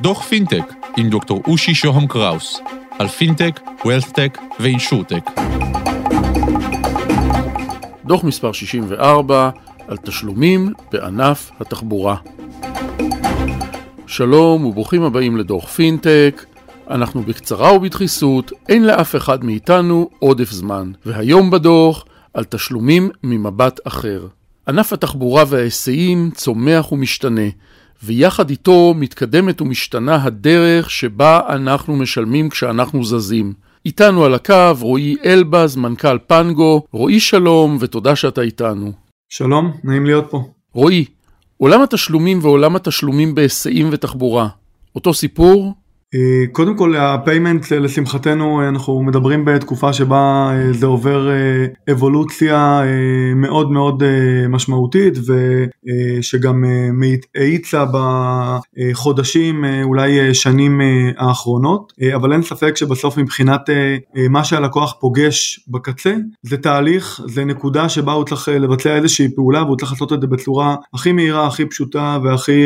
דוח פינטק עם דוקטור אושי שוהם קראוס, על פינטק, ווילסטק ואינשורטק. דוח מספר 64 על תשלומים בענף התחבורה. שלום וברוכים הבאים לדוח פינטק. אנחנו בקצרה ובדחיסות, אין לאף אחד מאיתנו עודף זמן. והיום בדוח על תשלומים ממבט אחר. ענף התחבורה וההיסעים צומח ומשתנה, ויחד איתו מתקדמת ומשתנה הדרך שבה אנחנו משלמים כשאנחנו זזים. איתנו על הקו רועי אלבז, מנכ"ל פנגו. רועי שלום ותודה שאתה איתנו. שלום, נעים להיות פה. רועי, עולם התשלומים ועולם התשלומים בהיסעים ותחבורה, אותו סיפור? קודם כל, הפיימנט, לשמחתנו, אנחנו מדברים בתקופה שבה זה עובר אבולוציה מאוד מאוד משמעותית, ושגם האיצה בחודשים, אולי שנים האחרונות, אבל אין ספק שבסוף מבחינת מה שהלקוח פוגש בקצה, זה תהליך, זה נקודה שבה הוא צריך לבצע איזושהי פעולה, והוא צריך לעשות את זה בצורה הכי מהירה, הכי פשוטה והכי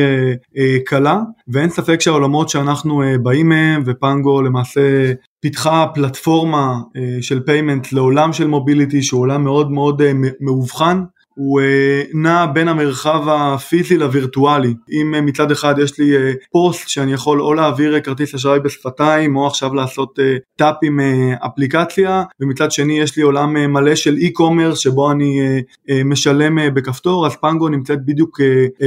קלה, ואין ספק שהעולמות שאנחנו באים מהם, ופנגו למעשה פיתחה פלטפורמה של פיימנט לעולם של מוביליטי, שהוא עולם מאוד מאוד מאובחן, הוא נע בין המרחב הפיזי לווירטואלי. אם מצד אחד יש לי פוסט שאני יכול או להעביר כרטיס אשראי בשפתיים, או עכשיו לעשות טאפ עם אפליקציה, ומצד שני יש לי עולם מלא של e-commerce שבו אני משלם בכפתור, אז פנגו נמצאת בדיוק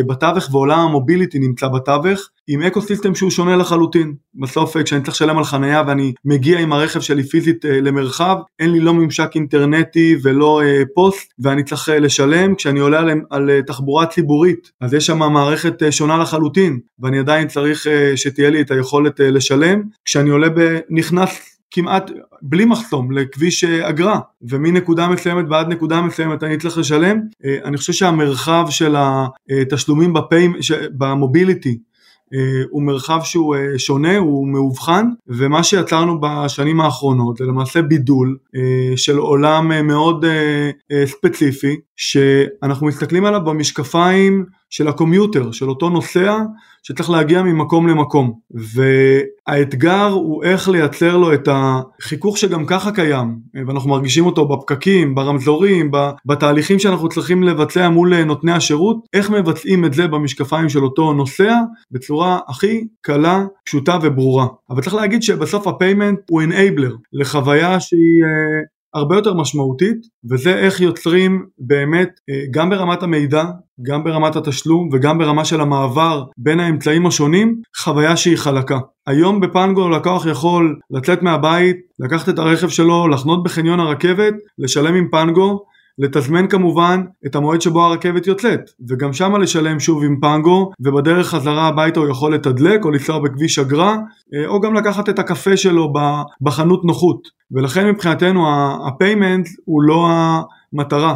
בתווך, ועולם המוביליטי נמצא בתווך, עם אקוסיסטם שהוא שונה לחלוטין. בסוף כשאני צריך לשלם על חנייה ואני מגיע עם הרכב שלי פיזית למרחב, אין לי לא ממשק אינטרנטי ולא פוסט, ואני צריך לשלם. כשאני עולה על תחבורה ציבורית, אז יש שם מערכת שונה לחלוטין, ואני עדיין צריך שתהיה לי את היכולת לשלם. כשאני עולה נכנס כמעט בלי מחסום לכביש אגרה, ומנקודה מסוימת ועד נקודה מסוימת אני צריך לשלם. אני חושב שהמרחב של התשלומים במוביליטי, הוא מרחב שהוא שונה, הוא מאובחן, ומה שיצרנו בשנים האחרונות זה למעשה בידול של עולם מאוד ספציפי, שאנחנו מסתכלים עליו במשקפיים של הקומיוטר, של אותו נוסע שצריך להגיע ממקום למקום, והאתגר הוא איך לייצר לו את החיכוך שגם ככה קיים, ואנחנו מרגישים אותו בפקקים, ברמזורים, בתהליכים שאנחנו צריכים לבצע מול נותני השירות, איך מבצעים את זה במשקפיים של אותו נוסע, בצורה הכי קלה, פשוטה וברורה. אבל צריך להגיד שבסוף הפיימנט הוא enabler לחוויה שהיא הרבה יותר משמעותית, וזה איך יוצרים באמת גם ברמת המידע, גם ברמת התשלום וגם ברמה של המעבר בין האמצעים השונים, חוויה שהיא חלקה. היום בפנגו לקוח יכול לצאת מהבית, לקחת את הרכב שלו, לחנות בחניון הרכבת, לשלם עם פנגו, לתזמן כמובן את המועד שבו הרכבת יוצאת, וגם שמה לשלם שוב עם פנגו, ובדרך חזרה הביתה הוא יכול לתדלק או לנסוע בכביש אגרה, או גם לקחת את הקפה שלו בחנות נוחות. ולכן מבחינתנו הפיימנט הוא לא המטרה,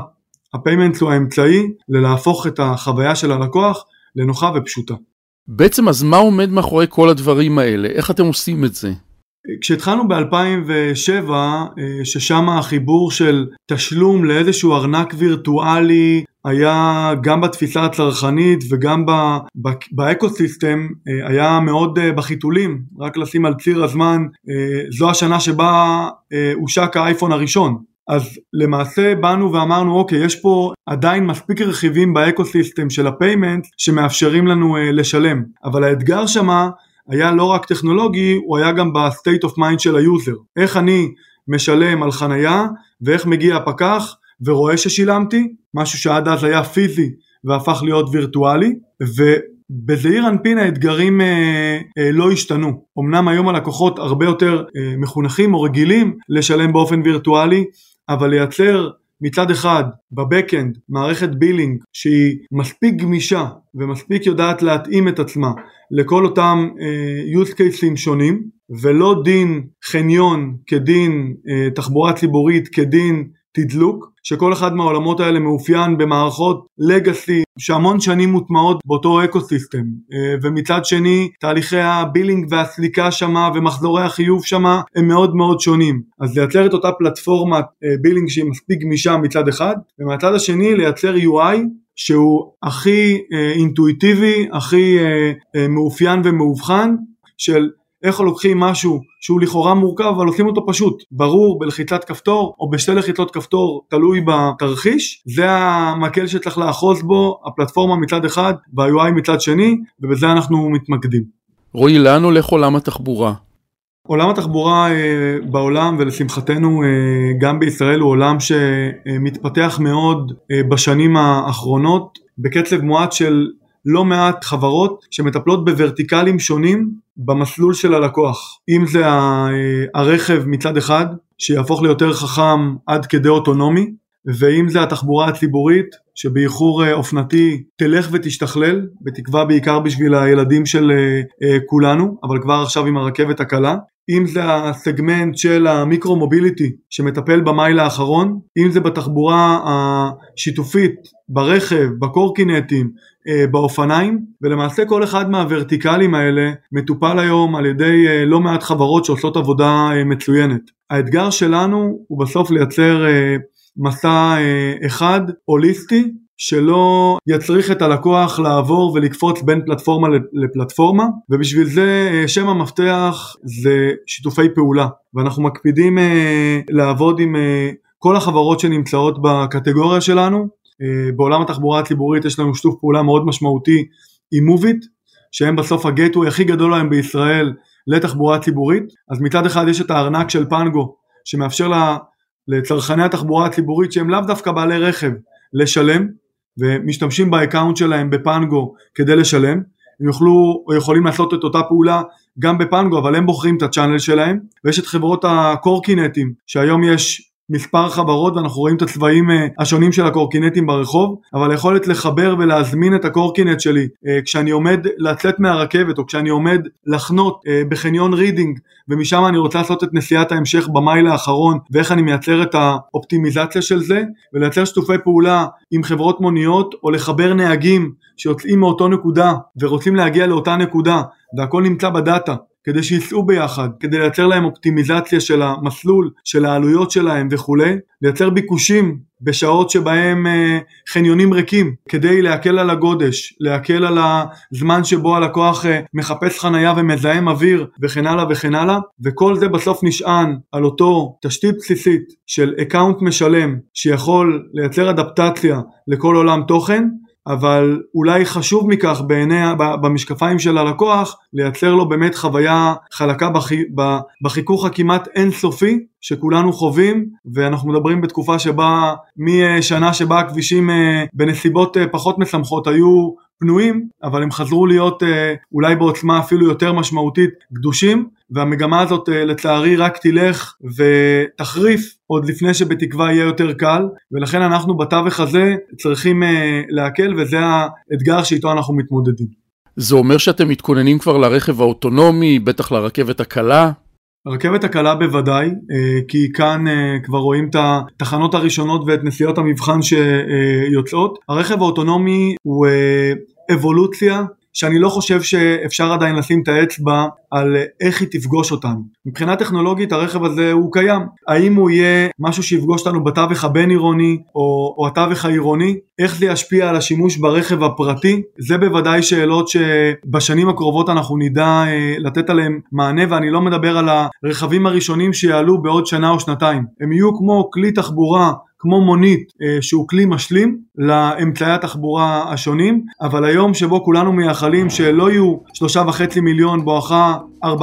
הפיימנט הוא האמצעי ללהפוך את החוויה של הלקוח לנוחה ופשוטה. בעצם אז מה עומד מאחורי כל הדברים האלה? איך אתם עושים את זה? כשהתחלנו ב-2007, ששם החיבור של תשלום לאיזשהו ארנק וירטואלי, היה גם בתפיסה הצרכנית וגם באקוסיסטם, היה מאוד בחיתולים, רק לשים על ציר הזמן, זו השנה שבה הושק האייפון הראשון. אז למעשה באנו ואמרנו, אוקיי, יש פה עדיין מספיק רכיבים באקוסיסטם של הפיימנט, שמאפשרים לנו לשלם. אבל האתגר שמה, היה לא רק טכנולוגי, הוא היה גם בסטייט אוף מיינד של היוזר. איך אני משלם על חנייה, ואיך מגיע הפקח, ורואה ששילמתי, משהו שעד אז היה פיזי, והפך להיות וירטואלי, ובזעיר אנפין האתגרים לא השתנו. אמנם היום הלקוחות הרבה יותר מחונכים או רגילים, לשלם באופן וירטואלי, אבל לייצר מצד אחד, בבקאנד, מערכת בילינג, שהיא מספיק גמישה, ומספיק יודעת להתאים את עצמה, לכל אותם use cases שונים, ולא דין חניון כדין תחבורה ציבורית, כדין תדלוק, שכל אחד מהעולמות האלה מאופיין במערכות לגאסי, שהמון שנים מוטמעות באותו אקוסיסטם, ומצד שני, תהליכי הבילינג והסליקה שמה, ומחזורי החיוב שמה, הם מאוד מאוד שונים. אז לייצר את אותה פלטפורמת בילינג שהיא מספיק גמישה מצד אחד, ומהצד השני לייצר UI, שהוא הכי אינטואיטיבי, הכי מאופיין ומאובחן, של איך לוקחים משהו שהוא לכאורה מורכב, אבל לוקחים אותו פשוט, ברור, בלחיצת כפתור, או בשתי לחיצות כפתור, תלוי בתרחיש, זה המקל שצריך לאחוז בו, הפלטפורמה מצד אחד, וה-UI מצד שני, ובזה אנחנו מתמקדים. רועי, לאן הולך עולם התחבורה? עולם התחבורה בעולם, ולשמחתנו גם בישראל, הוא עולם שמתפתח מאוד בשנים האחרונות, בקצב מועט של לא מעט חברות שמטפלות בוורטיקלים שונים במסלול של הלקוח. אם זה הרכב מצד אחד, שיהפוך ליותר חכם עד כדי אוטונומי, ואם זה התחבורה הציבורית, שבאיחור אופנתי תלך ותשתכלל, בתקווה בעיקר בשביל הילדים של כולנו, אבל כבר עכשיו עם הרכבת הקלה. אם זה הסגמנט של המיקרו-מוביליטי שמטפל במייל האחרון, אם זה בתחבורה השיתופית, ברכב, בקורקינטים, באופניים, ולמעשה כל אחד מהוורטיקלים האלה מטופל היום על ידי לא מעט חברות שעושות עבודה מצוינת. האתגר שלנו הוא בסוף לייצר מסע אחד, הוליסטי, שלא יצריך את הלקוח לעבור ולקפוץ בין פלטפורמה לפלטפורמה, ובשביל זה שם המפתח זה שיתופי פעולה, ואנחנו מקפידים לעבוד עם כל החברות שנמצאות בקטגוריה שלנו. בעולם התחבורה הציבורית יש לנו שיתוף פעולה מאוד משמעותי עם Emobit, שהם בסוף הגייטווי הכי גדול להם בישראל לתחבורה ציבורית. אז מצד אחד יש את הארנק של פנגו, שמאפשר לצרכני התחבורה הציבורית שהם לאו דווקא בעלי רכב לשלם, ומשתמשים באקאונט שלהם בפנגו כדי לשלם. הם יוכלו או יכולים לעשות את אותה פעולה גם בפנגו, אבל הם בוחרים את הצ'אנל שלהם. ויש את חברות הקורקינטים, שהיום יש מספר חברות, ואנחנו רואים את הצבעים השונים של הקורקינטים ברחוב, אבל היכולת לחבר ולהזמין את הקורקינט שלי, כשאני עומד לצאת מהרכבת, או כשאני עומד לחנות בחניון רידינג, ומשם אני רוצה לעשות את נסיעת ההמשך במייל האחרון, ואיך אני מייצר את האופטימיזציה של זה, ולייצר שתופי פעולה עם חברות מוניות, או לחבר נהגים שיוצאים מאותו נקודה, ורוצים להגיע לאותה נקודה, והכל נמצא בדאטה, כדי שיסעו ביחד, כדי לייצר להם אופטימיזציה של המסלול, של העלויות שלהם וכו', לייצר ביקושים בשעות שבהם חניונים ריקים, כדי להקל על הגודש, להקל על הזמן שבו הלקוח מחפש חנייה ומזהם אוויר וכן הלאה וכן הלאה, וכל זה בסוף נשען על אותו תשתית בסיסית של אקאונט משלם, שיכול לייצר אדפטציה לכל עולם תוכן, אבל אולי חשוב מכך בעיני, במשקפיים של הלקוח, לייצר לו באמת חוויה חלקה בחיכוך הכמעט אינסופי שכולנו חווים, ואנחנו מדברים בתקופה שבה, משנה שבה הכבישים בנסיבות פחות משמחות היו פנויים, אבל הם חזרו להיות אולי בעוצמה אפילו יותר משמעותית גדושים, והמגמה הזאת לצערי רק תלך ותחריף עוד לפני שבתקווה יהיה יותר קל, ולכן אנחנו בתווך הזה צריכים להקל, וזה האתגר שאיתו אנחנו מתמודדים. זה אומר שאתם מתכוננים כבר לרכב האוטונומי, בטח לרכבת הקלה? הרכבת הקלה בוודאי, כי כאן כבר רואים את התחנות הראשונות ואת נסיעות המבחן שיוצאות. הרכב האוטונומי הוא אבולוציה, שאני לא חושב שאפשר עדיין לשים את האצבע על איך היא תפגוש אותנו. מבחינה טכנולוגית הרכב הזה הוא קיים. האם הוא יהיה משהו שיפגוש אותנו בתווך הבין-עירוני או התווך העירוני? איך זה ישפיע על השימוש ברכב הפרטי? זה בוודאי שאלות שבשנים הקרובות אנחנו נדע לתת עליהם מענה, ואני לא מדבר על הרכבים הראשונים שיעלו בעוד שנה או שנתיים. הם יהיו כמו כלי תחבורה, כמו מונית, שהוא כלי משלים לאמצעי התחבורה השונים, אבל היום שבו כולנו מייחלים שלא יהיו 3.5 מיליון בואכה 4.5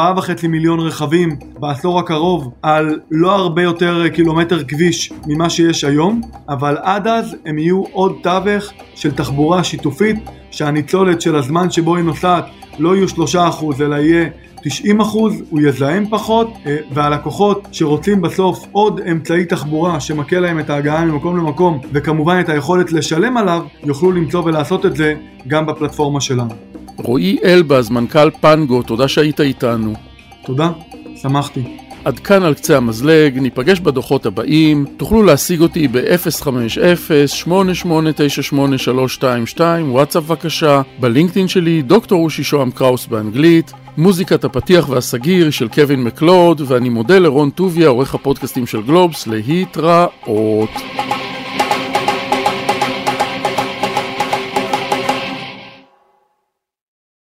מיליון רכבים בעשור הקרוב, על לא הרבה יותר קילומטר כביש ממה שיש היום, אבל עד אז הם יהיו עוד תווך של תחבורה שיתופית, שהניצולת של הזמן שבו היא נוסעת לא יהיו 3% אלא יהיה 90%, הוא יזהם פחות, והלקוחות שרוצים בסוף עוד אמצעי תחבורה שמקל להם את ההגעה ממקום למקום, וכמובן את היכולת לשלם עליו, יוכלו למצוא ולעשות את זה גם בפלטפורמה שלנו. רועי אלבז, מנכ"ל פנגו, תודה שהיית איתנו. תודה, שמחתי. עד כאן על קצה המזלג, ניפגש בדוחות הבאים, תוכלו להשיג אותי ב-050-88988322, וואטסאפ בבקשה, בלינקדאין שלי, דוקטור אושי שוהם קראוס באנגלית, מוזיקת הפתיח והסגיר של קווין מקלוד, ואני מודה לרון טוביה, עורך הפודקאסטים של גלובס, להתראות.